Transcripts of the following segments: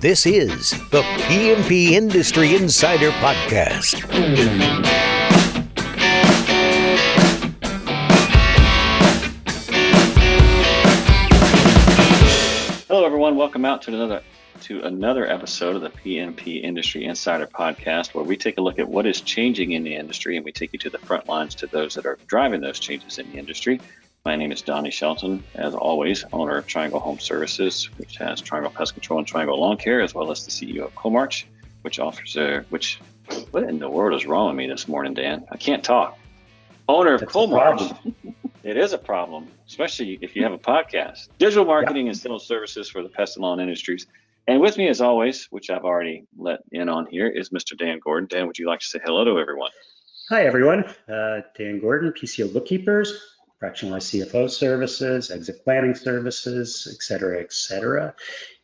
This is the P&P Industry Insider Podcast. Hello, everyone. Welcome out to another episode of the P&P Industry Insider Podcast, where we take a look at what is changing in the industry, and we take you to the front lines, to those that are driving those changes in the industry. My name is Donnie Shelton, as always, owner of Triangle Home Services, which has Triangle Pest Control and Triangle Lawn Care, as well as the CEO of CoMarch, which offers a, which, what in the world is wrong with me this morning, Dan? I can't talk. Owner of CoMarch. It is a problem, especially if you have a podcast. Digital marketing and sales services for the pest and lawn industries. And with me, as always, which I've already let in on here, is Mr. Dan Gordon. Dan, would you like to say hello to everyone? Hi, everyone. Dan Gordon, PCO Bookkeepers, fractionalized CFO services, exit planning services, et cetera, et cetera.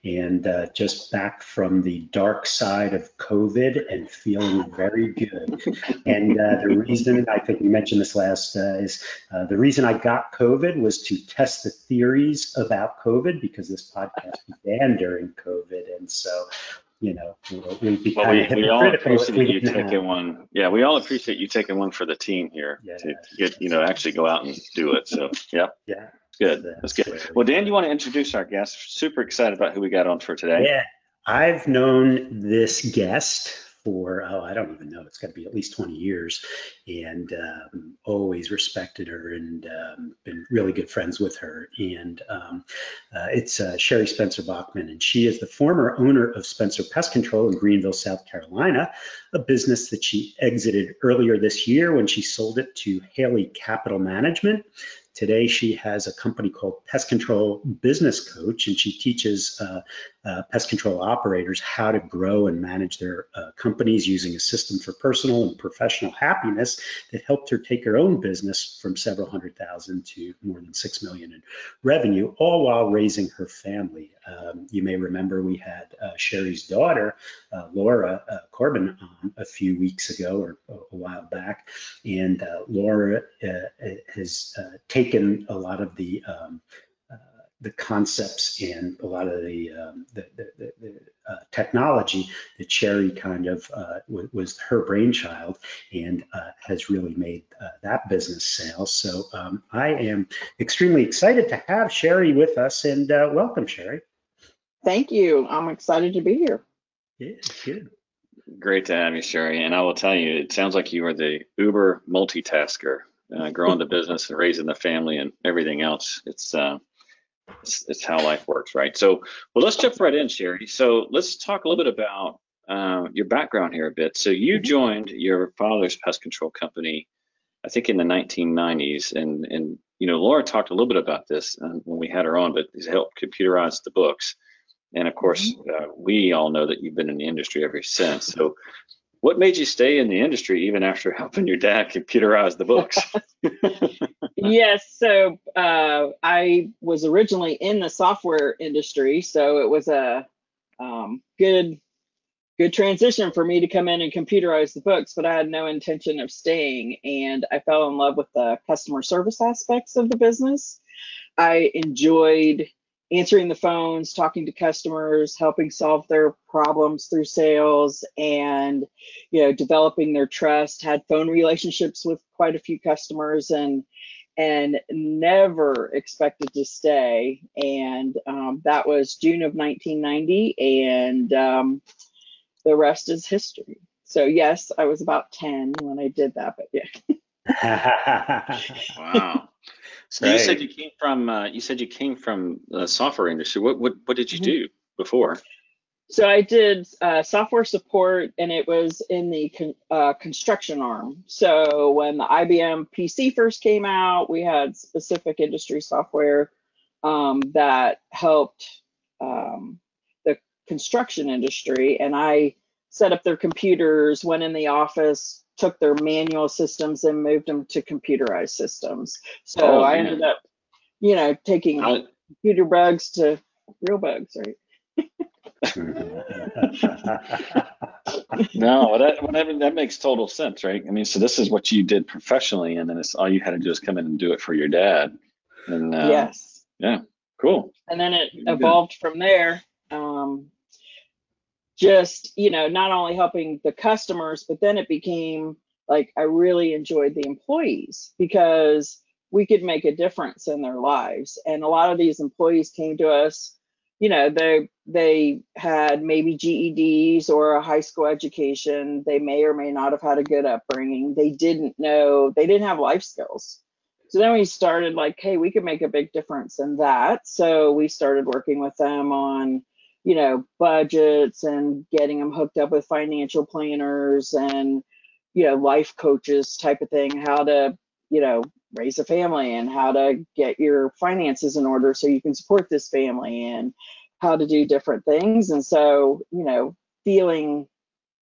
And just back from the dark side of COVID and feeling very good. And the reason, I think we mentioned this last, the reason I got COVID was to test the theories about COVID, because this podcast began during COVID. And so, you know, we all appreciate you taking one. Yeah, we all appreciate you taking one for the team here to get, you know, actually go out and do it. So, yeah. Good. That's good. Well, Dan, you want to introduce our guest? Super excited about who we got on for today. Yeah, I've known this guest for, I don't even know, it's got to be at least 20 years, and always respected her and been really good friends with her. And it's Sherry Spencer Bachman, and she is the former owner of Spencer Pest Control in Greenville, South Carolina, a business that she exited earlier this year when she sold it to Hallie Capital Management. Today, she has a company called Pest Control Business Coach, and she teaches pest control operators how to grow and manage their companies using a system for personal and professional happiness that helped her take her own business from several hundred thousand to more than 6 million in revenue, all while raising her family. You may remember we had Sherry's daughter, Laura Corbin, on a few weeks ago or a while back, and Laura has taken a lot of the concepts and a lot of the technology that Sherry kind of was her brainchild, and has really made that business sale. So I am extremely excited to have Sherry with us, and welcome, Sherry. Thank you. I'm excited to be here. Yeah, good. Great to have you, Sherry. And I will tell you, it sounds like you are the uber multitasker, growing the business and raising the family and everything else. It's how life works, right? So, well, let's jump right in, Sherry. So let's talk a little bit about your background here a bit. So you joined your father's pest control company, I think, in the 1990s. And you know, Laura talked a little bit about this when we had her on, but it helped computerize the books. And, of course, we all know that you've been in the industry ever since. So what made you stay in the industry even after helping your dad computerize the books? Yes, so I was originally in the software industry, so it was a good transition for me to come in and computerize the books, but I had no intention of staying, and I fell in love with the customer service aspects of the business. I enjoyed answering the phones, talking to customers, helping solve their problems through sales, and, you know, developing their trust. Had phone relationships with quite a few customers, and never expected to stay. And that was June of 1990, and the rest is history. So yes, I was about 10 when I did that, but yeah. Wow. So you said you came from the software industry. What did you do before? So I did software support, and it was in the construction arm. So when the IBM PC first came out, we had specific industry software that helped the construction industry, and I set up their computers, went in the office, took their manual systems and moved them to computerized systems. So I ended up, you know, taking computer bugs to real bugs, right? No, that makes total sense, right? I mean, so this is what you did professionally, and then it's all you had to do is come in and do it for your dad. And yes. Yeah, cool. And then it evolved from there. just, you know, not only helping the customers, but then it became like I really enjoyed the employees because we could make a difference in their lives. And a lot of these employees came to us, you know, they had maybe GEDs or a high school education. They may or may not have had a good upbringing. They didn't have life skills. So then we started like, hey, we could make a big difference in that. So we started working with them on, you know, budgets and getting them hooked up with financial planners and, you know, life coaches type of thing, how to, you know, raise a family and how to get your finances in order so you can support this family and how to do different things. And so, you know, feeling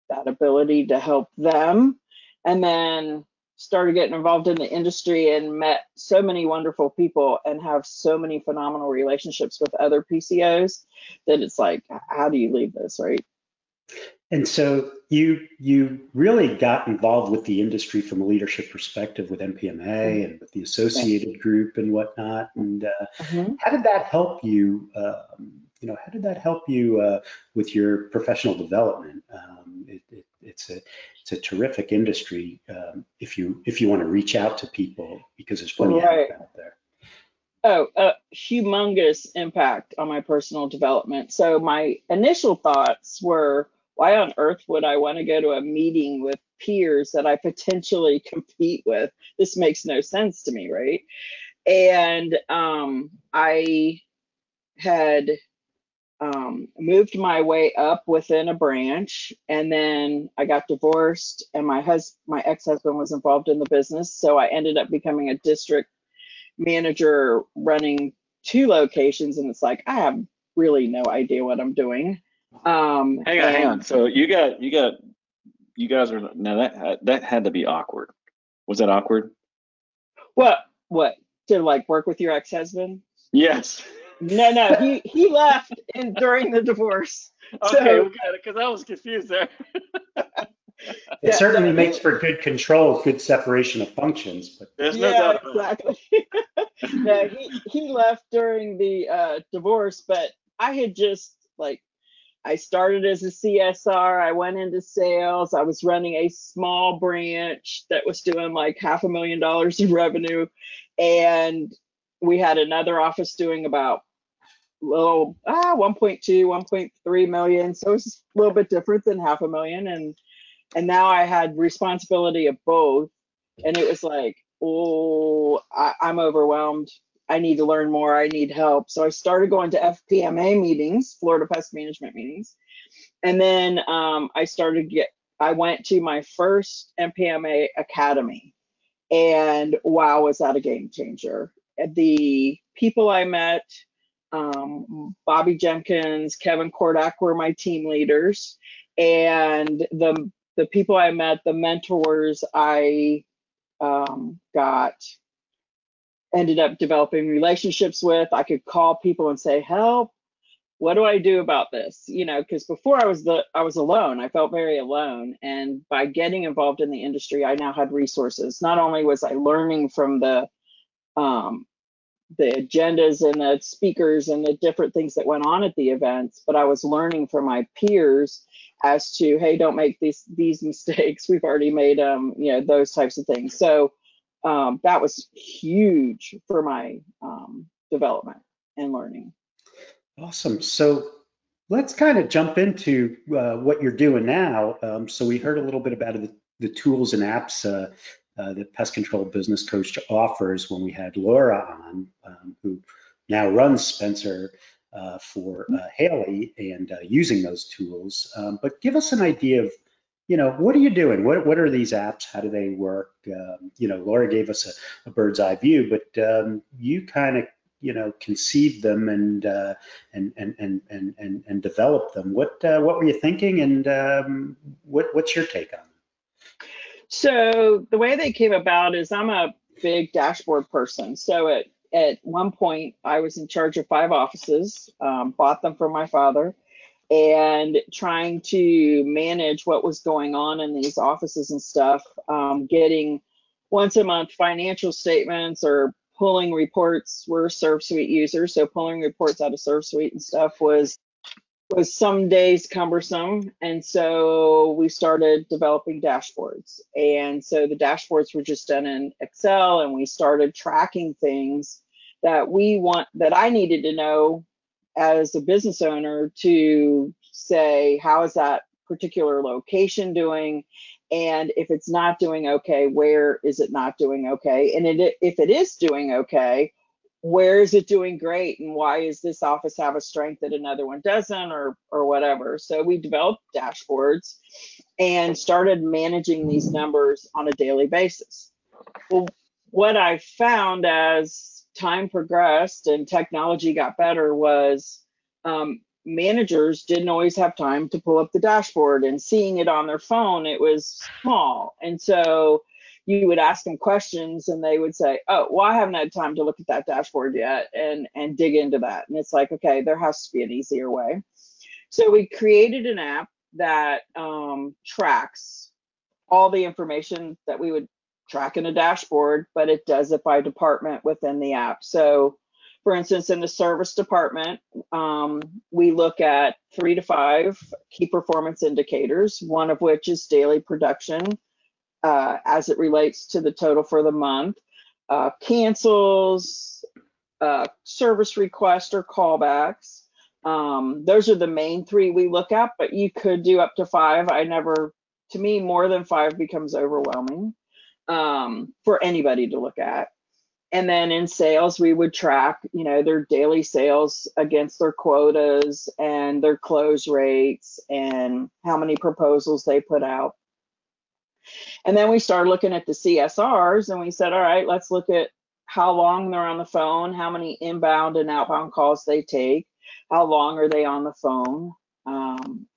that ability to help them, and then started getting involved in the industry and met so many wonderful people and have so many phenomenal relationships with other PCOs that it's like, how do you leave this, right? And so you really got involved with the industry from a leadership perspective with MPMA and with the associated group and whatnot. And how did that help you? You know, how did that help you with your professional development? It's a terrific industry if you want to reach out to people, because there's plenty of out there. Oh, a humongous impact on my personal development. So my initial thoughts were, why on earth would I want to go to a meeting with peers that I potentially compete with? This makes no sense to me, right? And I had moved my way up within a branch, and then I got divorced, and my ex-husband was involved in the business, so I ended up becoming a district manager running 2 locations, and it's like I have really no idea what I'm doing. Hang on. So you guys are now that had to be awkward. Was that awkward? What to like work with your ex-husband? Yes. No, he left during the divorce. Okay, so, we got it, because I was confused there. It certainly makes for good control, good separation of functions. But there's no doubt about it. Exactly. No, he left during the divorce, but I had just like, I started as a CSR. I went into sales. I was running a small branch that was doing like $500,000 in revenue, and we had another office doing about a little 1.2, 1.3 million. So it's a little bit different than $500,000, and now I had responsibility of both, and it was like, oh, I'm overwhelmed. I need to learn more. I need help. So I started going to FPMA meetings, Florida Pest Management meetings. And then I went to my first MPMA Academy, and wow, was that a game changer. The people I met, Bobby Jenkins, Kevin Kordak were my team leaders, and the people I met, the mentors I ended up developing relationships with. I could call people and say, help, what do I do about this? You know, because before I was alone, I felt very alone. And by getting involved in the industry, I now had resources. Not only was I learning from the agendas and the speakers and the different things that went on at the events, but I was learning from my peers as to, hey, don't make these mistakes. We've already made them, you know, those types of things. So that was huge for my development and learning. Awesome. So let's kind of jump into what you're doing now. So we heard a little bit about the tools and apps that Pest Control Business Coach offers when we had Laura on, who now runs Spencer for Hallie, and using those tools. But give us an idea of, you know, what are you doing? What are these apps? How do they work? You know, Laura gave us a bird's eye view, but you kind of, you know, conceived them and developed them. What were you thinking, and what's your take on them? So the way they came about is I'm a big dashboard person. So at one point I was in charge of 5 offices, bought them from my father, and trying to manage what was going on in these offices and stuff, getting once a month financial statements or pulling reports. We're ServSuite users, so pulling reports out of ServSuite and stuff was was some days cumbersome, and so we started developing dashboards. And so the dashboards were just done in Excel, and we started tracking things that we want, that I needed to know as a business owner to say, how is that particular location doing? And if it's not doing okay, where is it not doing okay? And if it is doing okay, where is it doing great, and why is this office have a strength that another one doesn't, or whatever. So we developed dashboards and started managing these numbers on a daily basis. Well, what I found as time progressed and technology got better was managers didn't always have time to pull up the dashboard, and seeing it on their phone, it was small. And so you would ask them questions and they would say, oh, well, I haven't had time to look at that dashboard yet and dig into that. And it's like, okay, there has to be an easier way. So we created an app that tracks all the information that we would track in a dashboard, but it does it by department within the app. So for instance, in the service department, we look at 3 to 5 key performance indicators, one of which is daily production, as it relates to the total for the month, cancels, service requests or callbacks. Those are the main 3 we look at, but you could do up to 5. To me, more than 5 becomes overwhelming for anybody to look at. And then in sales, we would track, you know, their daily sales against their quotas and their close rates and how many proposals they put out. And then we started looking at the CSRs, and we said, all right, let's look at how long they're on the phone, how many inbound and outbound calls they take, how long are they on the phone,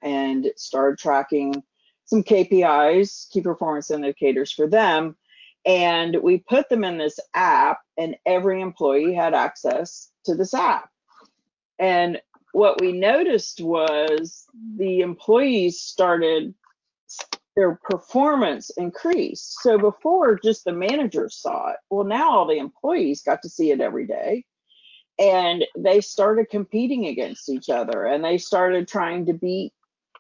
and started tracking some KPIs, key performance indicators for them. And we put them in this app, and every employee had access to this app. And what we noticed was the employees started, their performance increased. So before, just the managers saw it. Well, now all the employees got to see it every day, and they started competing against each other, and they started trying to beat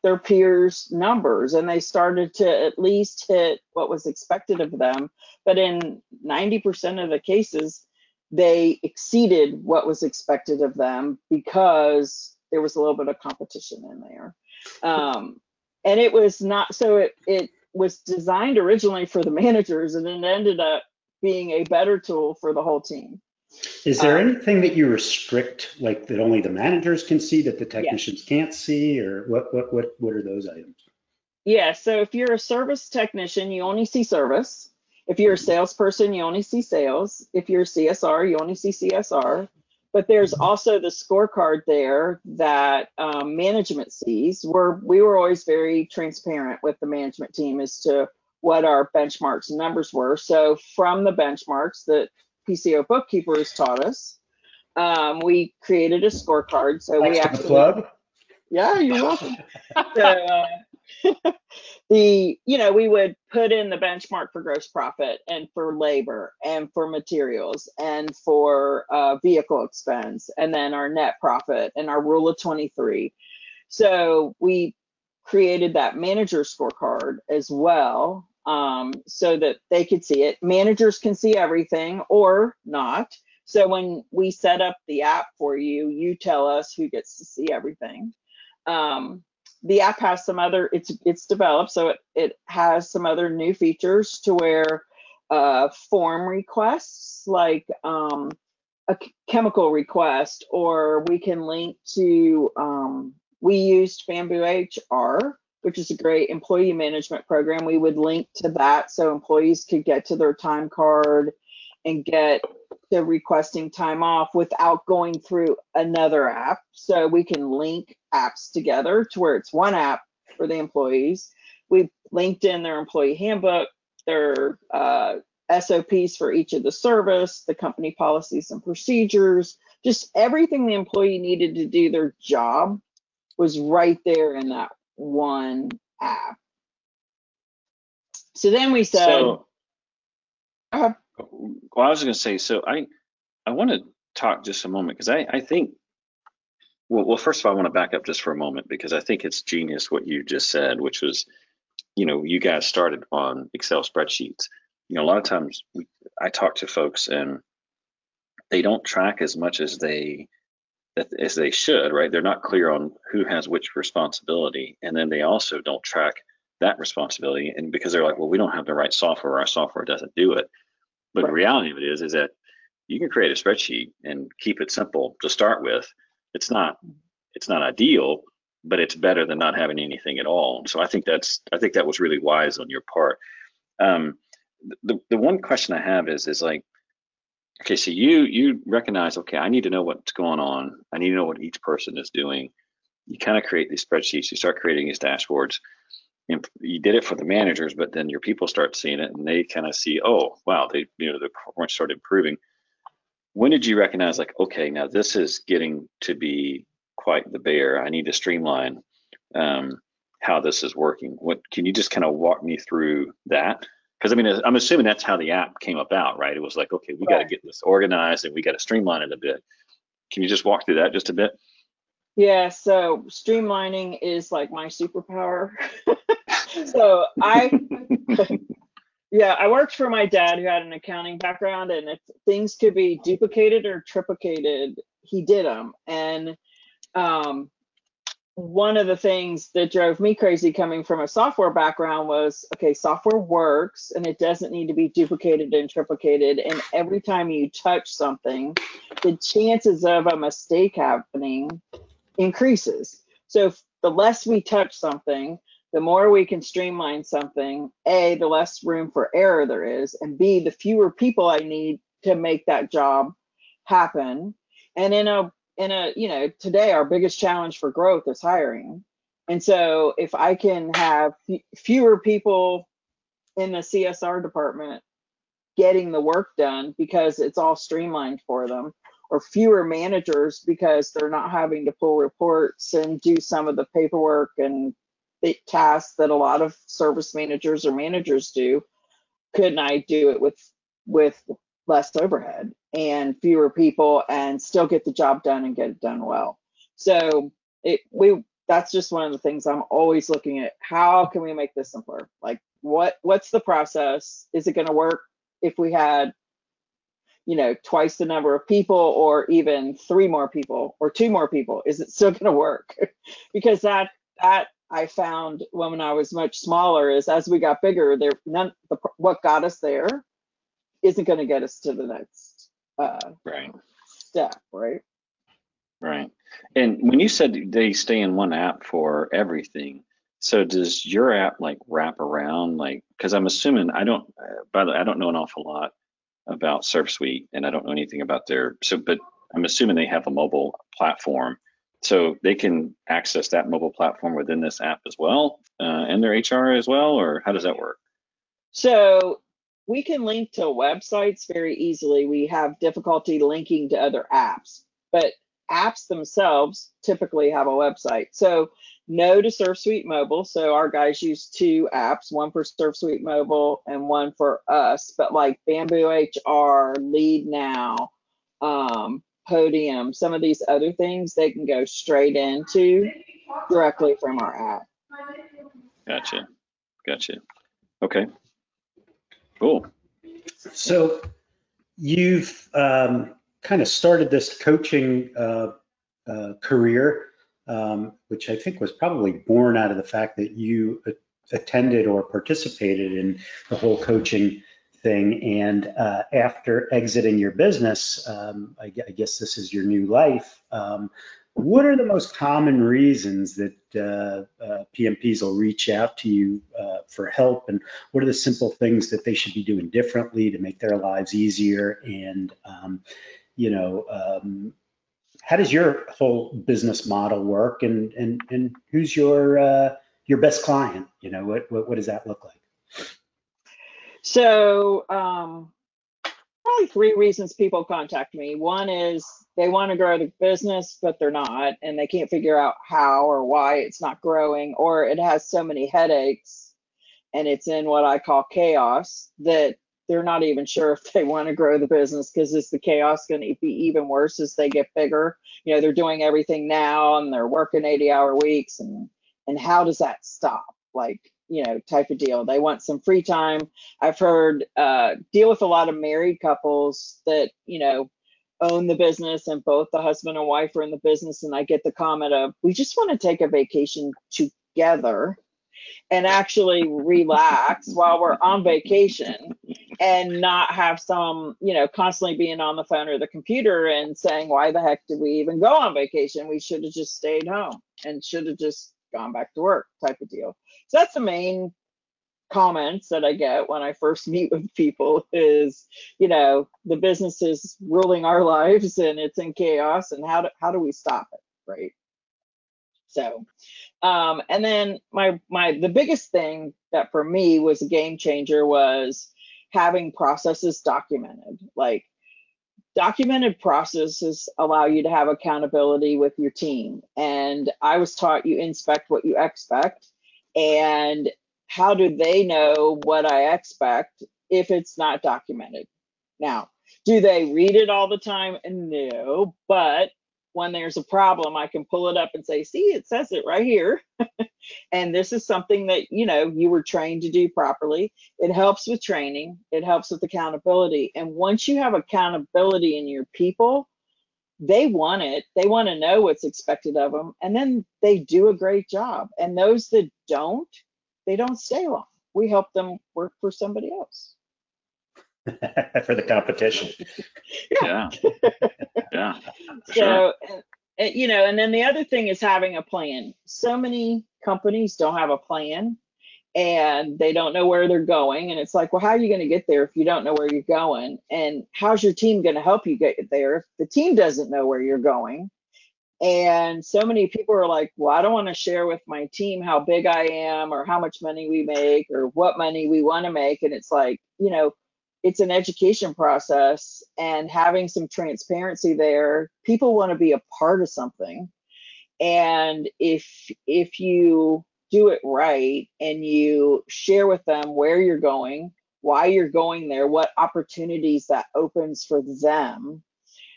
their peers' numbers, and they started to at least hit what was expected of them. But in 90% of the cases, they exceeded what was expected of them because there was a little bit of competition in there. And it was not, so it was designed originally for the managers, and it ended up being a better tool for the whole team. Is there anything that you restrict, like that only the managers can see, that the technicians can't see, or what are those items? Yeah, so if you're a service technician, you only see service. If you're a salesperson, you only see sales. If you're a CSR, you only see CSR. But there's also the scorecard there that management sees, where we were always very transparent with the management team as to what our benchmarks and numbers were. So from the benchmarks that PCO Bookkeepers taught us, we created a scorecard. So we actually, the club. Yeah, you're welcome. So, we would put in the benchmark for gross profit and for labor and for materials and for vehicle expense, and then our net profit and our rule of 23. So we created that manager scorecard as well, so that they could see it. Managers can see everything or not. So when we set up the app for you, you tell us who gets to see everything. The app has some other, it's developed, so it has some other new features to where form requests, like a chemical request, or we can link to, we used Bamboo HR, which is a great employee management program. We would link to that so employees could get to their time card and get the requesting time off without going through another app. So we can link apps together to where it's one app for the employees. We've linked in their employee handbook, their SOPs for each of the service, the company policies and procedures, just everything the employee needed to do their job was right there in that one app. So then we said, well, I was going to say, so I want to talk just a moment, because I think Well, first of all, I want to back up just for a moment, because I think it's genius what you just said, which was, you know, you guys started on Excel spreadsheets. You know, a lot of times I talk to folks and they don't track as much as they should, right? They're not clear on who has which responsibility. And then they also don't track that responsibility. And because they're like, well, we don't have the right software, our software doesn't do it. But the reality of it is that you can create a spreadsheet and keep it simple to start with. It's not ideal, but it's better than not having anything at all. So I think that was really wise on your part. The one question I have is like, okay, so you recognize, okay, I need to know what's going on. I need to know what each person is doing. You kind of create these spreadsheets, you start creating these dashboards. And you did it for the managers, but then your people start seeing it and they kind of see, oh, wow, they, you know, the performance started improving. When did you recognize, like, okay, now this is getting to be quite the bear. I need to streamline how this is working. What can you just kind of walk me through that? Because I mean, I'm assuming that's how the app came about, right? It was like, okay, we got to get this organized and we got to streamline it a bit. Can you just walk through that just a bit? Yeah, so streamlining is like my superpower. So I worked for my dad, who had an accounting background, and if things could be duplicated or triplicated, he did them. And one of the things that drove me crazy coming from a software background was, okay, software works and it doesn't need to be duplicated and triplicated. And every time you touch something, the chances of a mistake happening increases. So the less we touch something, the more we can streamline something, A, the less room for error there is, and B, the fewer people I need to make that job happen. And in a, you know, today our biggest challenge for growth is hiring. And so if I can have fewer people in the CSR department getting the work done because it's all streamlined for them, or fewer managers because they're not having to pull reports and do some of the paperwork and the tasks that a lot of service managers or managers do, couldn't I do it with less overhead and fewer people and still get the job done and get it done well? So that's just one of the things I'm always looking at. How can we make this simpler? Like what's the process? Is it going to work if we had, you know, twice the number of people, or even three more people or two more people? Is it still going to work? Because that I found when I was much smaller is as we got bigger, what got us there isn't going to get us to the next step, right? Right. And when you said they stay in one app for everything, so does your app like wrap around, like, because I'm assuming I don't know an awful lot about ServSuite, and I don't know anything about but I'm assuming they have a mobile platform. So they can access that mobile platform within this app as well, and their HR as well, or how does that work? So we can link to websites very easily. We have difficulty linking to other apps, but apps themselves typically have a website. So no to ServSuite Mobile. So our guys use two apps, one for ServSuite Mobile and one for us, but like Bamboo HR, Lead Now, Podium, some of these other things, they can go straight into directly from our app. Gotcha. Okay, cool. So you've kind of started this coaching career, which I think was probably born out of the fact that you attended or participated in the whole coaching thing, and after exiting your business, I guess this is your new life. What are the most common reasons that PMPs will reach out to you for help, and what are the simple things that they should be doing differently to make their lives easier? And how does your whole business model work? And who's your best client? You know, what does that look like? So probably three reasons people contact me. One is they want to grow the business, but they're not, and they can't figure out how or why it's not growing, or it has so many headaches and it's in what I call chaos that they're not even sure if they want to grow the business, because is the chaos going to be even worse as they get bigger? You know, they're doing everything now and they're working 80-hour weeks, and how does that stop? Like, you know, type of deal. They want some free time. I've heard, deal with a lot of married couples that, you know, own the business and both the husband and wife are in the business. And I get the comment of, we just want to take a vacation together and actually relax while we're on vacation, and not have some, you know, constantly being on the phone or the computer and saying, why the heck did we even go on vacation? We should have just stayed home and should have just gone back to work, type of deal. So that's the main comments that I get when I first meet with people is, you know, the business is ruling our lives and it's in chaos, and how do we stop it, right? So, and then the biggest thing that for me was a game changer was having processes documented. Like, documented processes allow you to have accountability with your team. And I was taught you inspect what you expect. And how do they know what I expect if it's not documented? Now, do they read it all the time? No, but when there's a problem, I can pull it up and say, see, it says it right here. And this is something that, you know, you were trained to do properly. It helps with training. It helps with accountability. And once you have accountability in your people, they want it. They want to know what's expected of them. And then they do a great job. And those that don't, they don't stay long. We help them work for somebody else. For the competition. Yeah. Yeah. Sure. So, you know, and then the other thing is having a plan. So many companies don't have a plan, and they don't know where they're going. And it's like, well, how are you going to get there if you don't know where you're going? And how's your team going to help you get there if the team doesn't know where you're going? And so many people are like, well, I don't want to share with my team how big I am or how much money we make or what money we want to make. And it's like, you know, it's an education process, and having some transparency there. People want to be a part of something. And if you do it right and you share with them where you're going, why you're going there, what opportunities that opens for them,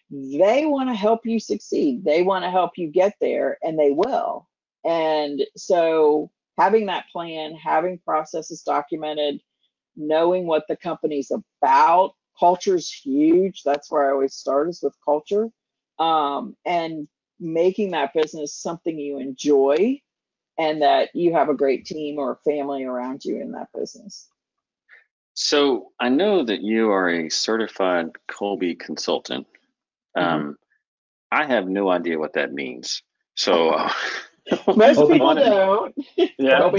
they want to help you succeed. They want to help you get there, and they will. And so having that plan, having processes documented, knowing what the company's about. Culture's huge. That's where I always start, is with culture. And making that business something you enjoy, and that you have a great team or family around you in that business. So I know that you are a certified Colby consultant. I have no idea what that means. So most people don't. Yeah.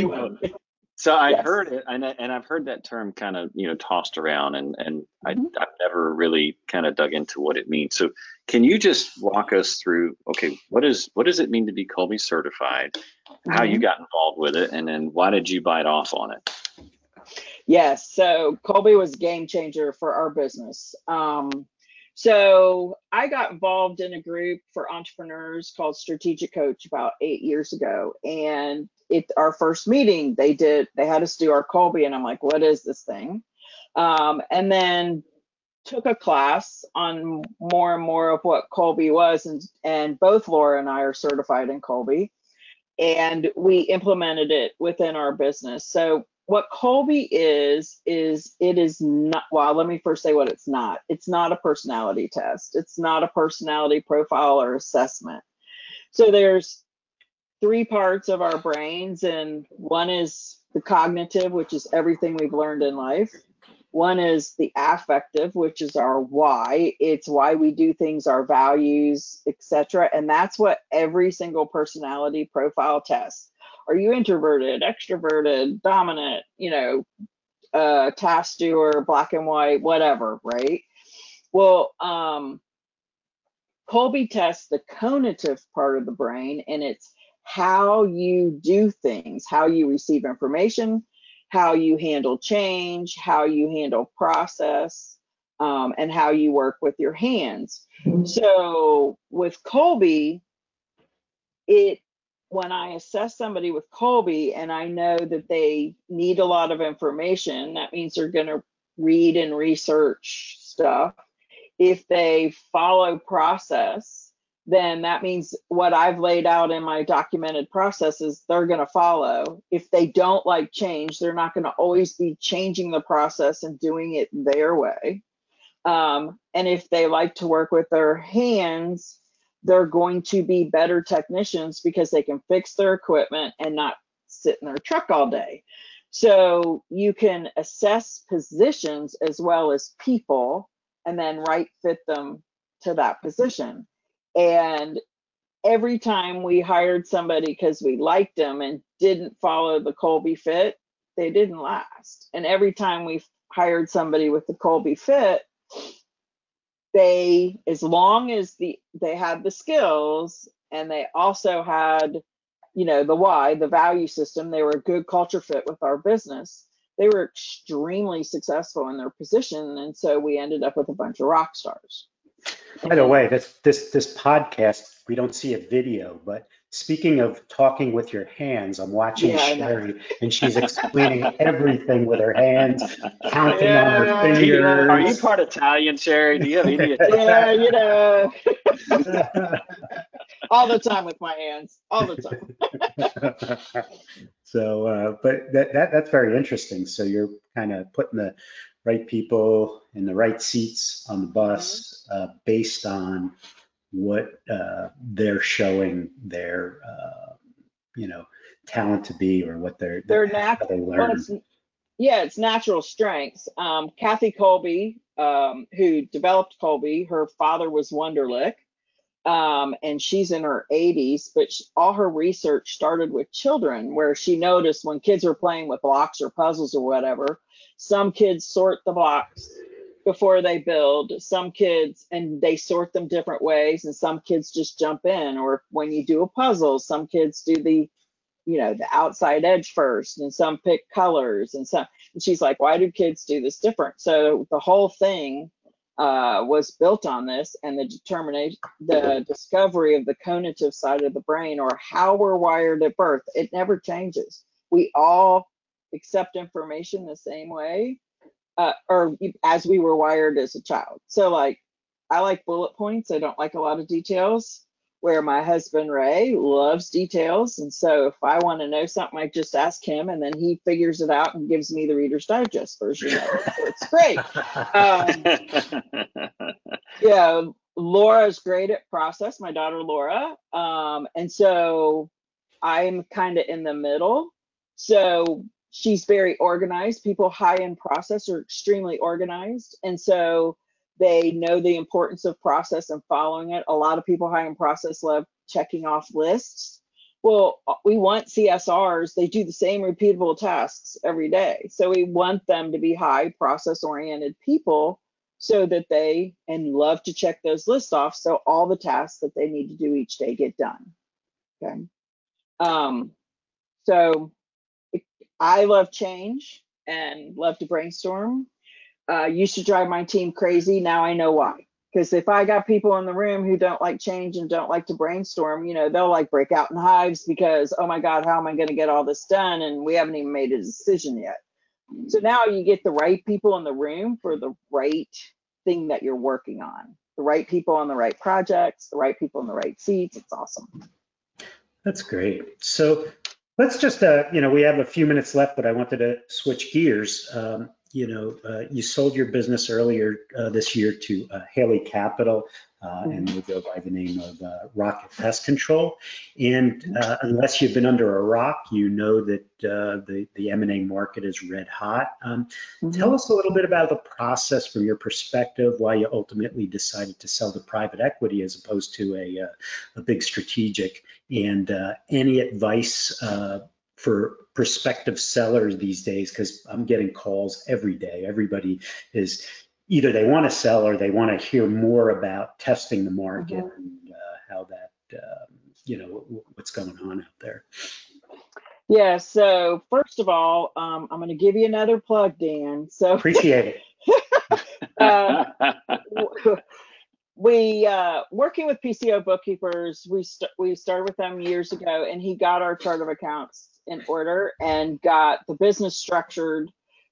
So I heard it, and I've heard that term kind of, you know, tossed around, and I've never really kind of dug into what it means. So can you just walk us through, okay, what does it mean to be Colby certified, how you got involved with it, and then why did you bite off on it? Yes, so Colby was a game changer for our business. So I got involved in a group for entrepreneurs called Strategic Coach about 8 years ago, and our first meeting, they had us do our Colby, and I'm like, what is this thing? And then took a class on more and more of what Colby was, and both Laura and I are certified in Colby, and we implemented it within our business. So what Colby is it is not, well, let me first say what it's not. It's not a personality test. It's not a personality profile or assessment. So there's three parts of our brains, and one is the cognitive, which is everything we've learned in life. One is the affective, which is our why. It's why we do things, our values, etc. And that's what every single personality profile tests. Are you introverted, extroverted, dominant, you know, task doer, black and white, whatever, right? Well, Colby tests the conative part of the brain, and it's how you do things, how you receive information, how you handle change, how you handle process, and how you work with your hands. So with Colby, when I assess somebody with Colby and I know that they need a lot of information, that means they're going to read and research stuff, if they follow process, then that means what I've laid out in my documented processes, they're going to follow. If they don't like change, they're not going to always be changing the process and doing it their way. And if they like to work with their hands, they're going to be better technicians because they can fix their equipment and not sit in their truck all day. So you can assess positions as well as people and then right fit them to that position. And every time we hired somebody because we liked them and didn't follow the Colby fit, they didn't last. And every time we hired somebody with the Colby fit, they, as long as they had the skills and they also had, you know, the why, the value system, they were a good culture fit with our business, they were extremely successful in their position. And so we ended up with a bunch of rock stars. By the way, that's this podcast, we don't see a video, but speaking of talking with your hands, I'm watching Sherry, and she's explaining everything with her hands, counting on her fingers. Are you part Italian, Sherry? Do you have any Italian? Yeah, you know. All the time with my hands, all the time. So, but that's very interesting. So you're kind of putting the right people in the right seats on the bus based on what they're showing their, you know, talent to be, or what they're natural. Yeah, it's natural strengths. Kathy Colby, who developed Colby, her father was Wonderlic, and she's in her 80s, but all her research started with children, where she noticed when kids are playing with blocks or puzzles or whatever, some kids sort the blocks before they build, some kids, and they sort them different ways, and some kids just jump in. Or when you do a puzzle, some kids do the, you know, the outside edge first, and some pick colors, and some, and she's like, why do kids do this different? So the whole thing was built on this, and the determination, the discovery of the conative side of the brain, or how we're wired at birth. It never changes. We all accept information the same way, or as we were wired as a child. So like, I like bullet points. I don't like a lot of details, where my husband, Ray, loves details. And so if I want to know something, I just ask him, and then he figures it out and gives me the Reader's Digest version of it. So it's great. Yeah, Laura's great at process, my daughter, Laura. And so I'm kind of in the middle. So she's very organized. People high in process are extremely organized. And so they know the importance of process and following it. A lot of people high in process love checking off lists. Well, we want CSRs. They do the same repeatable tasks every day. So we want them to be high process oriented people, so that they, and love to check those lists off, so all the tasks that they need to do each day get done. Okay. So I love change and love to brainstorm. Used to drive my team crazy. Now I know why. Because if I got people in the room who don't like change and don't like to brainstorm, you know, they'll like break out in hives because, oh my God, how am I going to get all this done? And we haven't even made a decision yet. So now you get the right people in the room for the right thing that you're working on. The right people on the right projects, the right people in the right seats. It's awesome. That's great. So let's just, you know, we have a few minutes left, but I wanted to switch gears. You know, you sold your business earlier this year to Hallie Capital, and they go by the name of Rocket Pest Control. And unless you've been under a rock, you know that the M&A market is red hot. Tell us a little bit about the process from your perspective, why you ultimately decided to sell to private equity as opposed to a big strategic, and any advice for prospective sellers these days, because I'm getting calls every day. Everybody is either they want to sell or they want to hear more about testing the market and how that, you know, what's going on out there. Yeah, so first of all, I'm going to give you another plug, Dan. So appreciate it. We working with PCO Bookkeepers, we started with them years ago, and he got our chart of accounts in order and got the business structured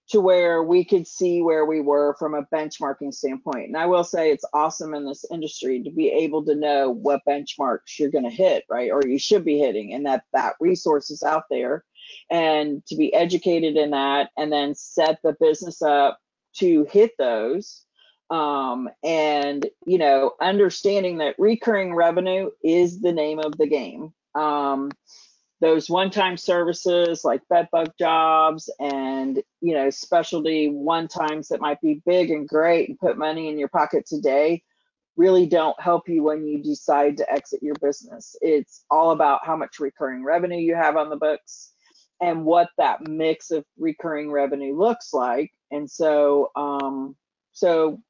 to where we could see where we were from a benchmarking standpoint. And I will say it's awesome in this industry to be able to know what benchmarks you're gonna hit, right? Or you should be hitting, and that resource is out there, and to be educated in that and then set the business up to hit those. And, you know, understanding that recurring revenue is the name of the game. Those one-time services like bed bug jobs and, you know, specialty one-times that might be big and great and put money in your pocket today really don't help you when you decide to exit your business. It's all about how much recurring revenue you have on the books and what that mix of recurring revenue looks like. And so, so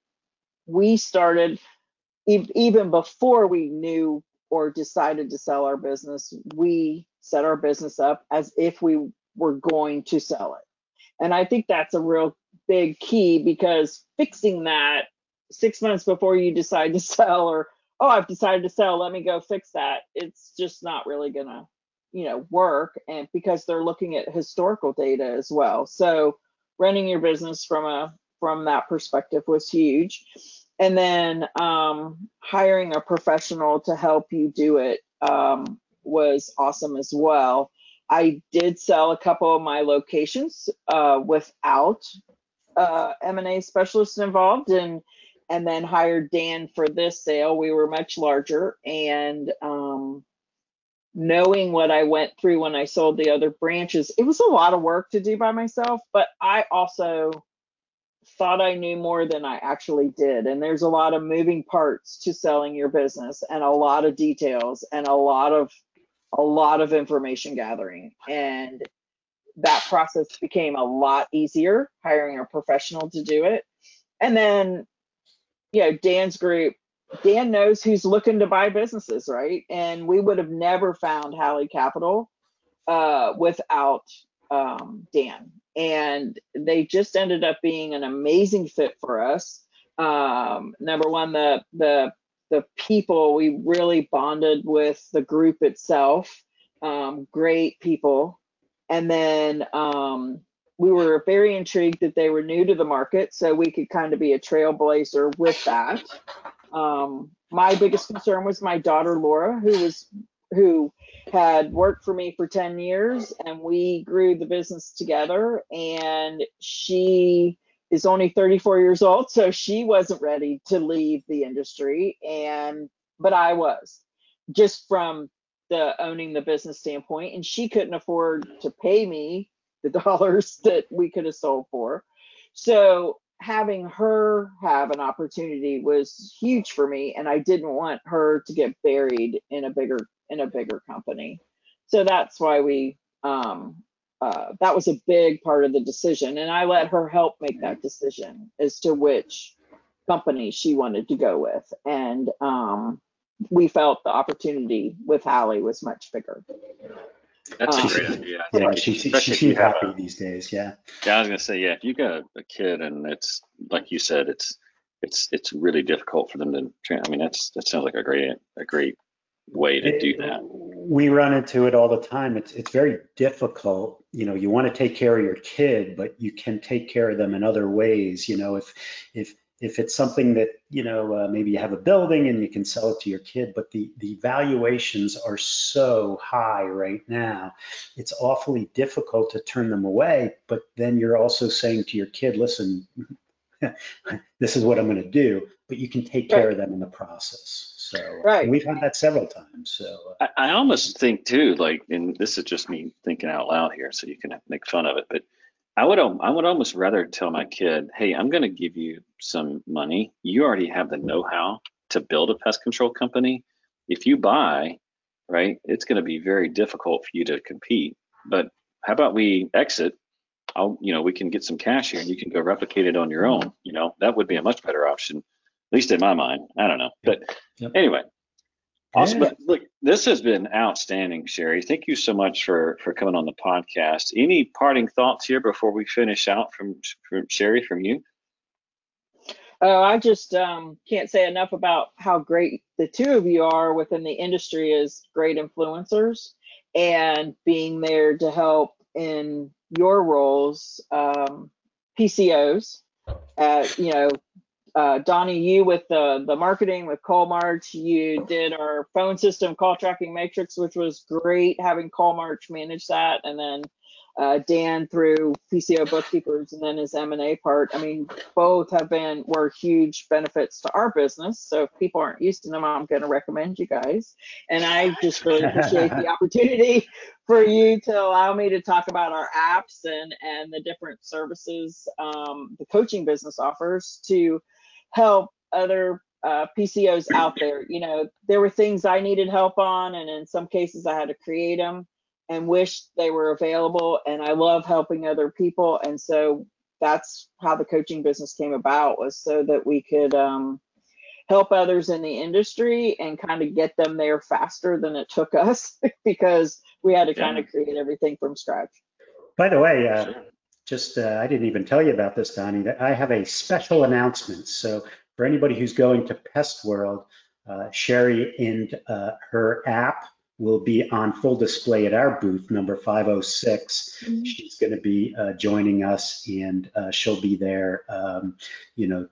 we started, even before we knew or decided to sell our business, we set our business up as if we were going to sell it. And I think that's a real big key, because fixing that 6 months before you decide to sell, or, oh, I've decided to sell, let me go fix that, it's just not really gonna, you know, work. And because they're looking at historical data as well. So running your business from that perspective was huge. And then hiring a professional to help you do it was awesome as well. I did sell a couple of my locations without M&A specialists involved, and then hired Dan for this sale. We were much larger, and knowing what I went through when I sold the other branches, it was a lot of work to do by myself, but I also thought I knew more than I actually did. And there's a lot of moving parts to selling your business, and a lot of details, and a lot of information gathering. And that process became a lot easier hiring a professional to do it. And then, you know, Dan's group, Dan knows who's looking to buy businesses, right? And we would have never found Hallie Capital without Dan. And they just ended up being an amazing fit for us. Number one, the people, we really bonded with the group itself, great people. And then we were very intrigued that they were new to the market, so we could kind of be a trailblazer with that. My biggest concern was my daughter, Laura, who had worked for me for 10 years, and we grew the business together, and she is only 34 years old. So she wasn't ready to leave the industry. But I was, just from the owning the business standpoint, and she couldn't afford to pay me the dollars that we could have sold for. So having her have an opportunity was huge for me, and I didn't want her to get buried in a bigger company. So that's why we, that was a big part of the decision. And I let her help make that decision as to which company she wanted to go with. And we felt the opportunity with Hallie was much bigger. That's a great idea. Yeah, right. She's happy these days. Yeah. Yeah, I was gonna say, yeah, if you got a kid, and it's like you said, it's really difficult for them to. I mean, that sounds like a great way to do that. We run into it all the time. It's very difficult. You know, you want to take care of your kid, but you can take care of them in other ways. You know, if it's something that, you know, maybe you have a building and you can sell it to your kid, but the valuations are so high right now, it's awfully difficult to turn them away. But then you're also saying to your kid, listen, this is what I'm going to do, but you can take care of them in the process. So right. We've had that several times. So I almost think too, like, and this is just me thinking out loud here, so you can make fun of it, but I would almost rather tell my kid, hey, I'm going to give you some money. You already have the know-how to build a pest control company. If you buy, right, it's going to be very difficult for you to compete. But how about we exit? You know, we can get some cash here, and you can go replicate it on your own. You know, that would be a much better option, at least in my mind. I don't know, but anyway. Awesome. But look, this has been outstanding, Sherry. Thank you so much for coming on the podcast. Any parting thoughts here before we finish out from Sherry, from you? Oh, I just can't say enough about how great the two of you are within the industry as great influencers, and being there to help in your roles PCOs. Donnie, you with the marketing with CallMarch, you did our phone system call tracking matrix, which was great having CallMarch manage that. And then Dan through PCO Bookkeepers and then his M&A part. I mean, both have been, were huge benefits to our business. So if people aren't used to them, I'm going to recommend you guys. And I just really appreciate the opportunity for you to allow me to talk about our apps and the different services the coaching business offers to help other PCOs out there. You know, there were things I needed help on, and in some cases I had to create them and wish they were available, and I love helping other people. And so that's how the coaching business came about, was so that we could help others in the industry and kind of get them there faster than it took us, because we had to kind of create everything from scratch. By the way, I didn't even tell you about this, Donnie, that I have a special announcement. So for anybody who's going to Pest World, Sherry and her app will be on full display at our booth, number 506. Mm-hmm. She's going to be joining us, and she'll be there,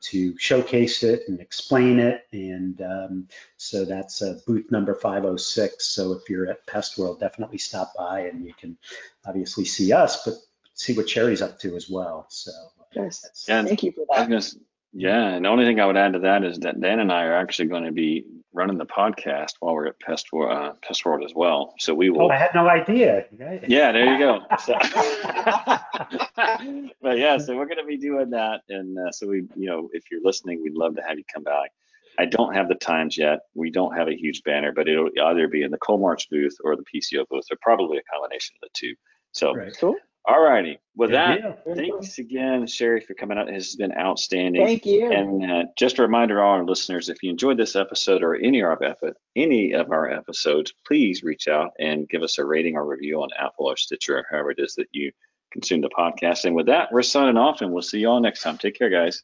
to showcase it and explain it. And so that's booth number 506. So if you're at Pest World, definitely stop by, and you can obviously see us, but see what Sherry's up to as well. So yes. And thank you for that. And the only thing I would add to that is that Dan and I are actually going to be running the podcast while we're at Pest World as well. So we will. Oh, I had no idea. Yeah, there you go. So, but yeah, so we're going to be doing that, and so we, if you're listening, we'd love to have you come back. I don't have the times yet. We don't have a huge banner, but it'll either be in the CoMarch booth or the PCO booth, or probably a combination of the two. So cool. All righty. With thanks again, Sherry, for coming out. It has been outstanding. Thank you. And just a reminder to all our listeners, if you enjoyed this episode or any of our episodes, please reach out and give us a rating or review on Apple or Stitcher or however it is that you consume the podcast. And with that, we're signing off, and we'll see you all next time. Take care, guys.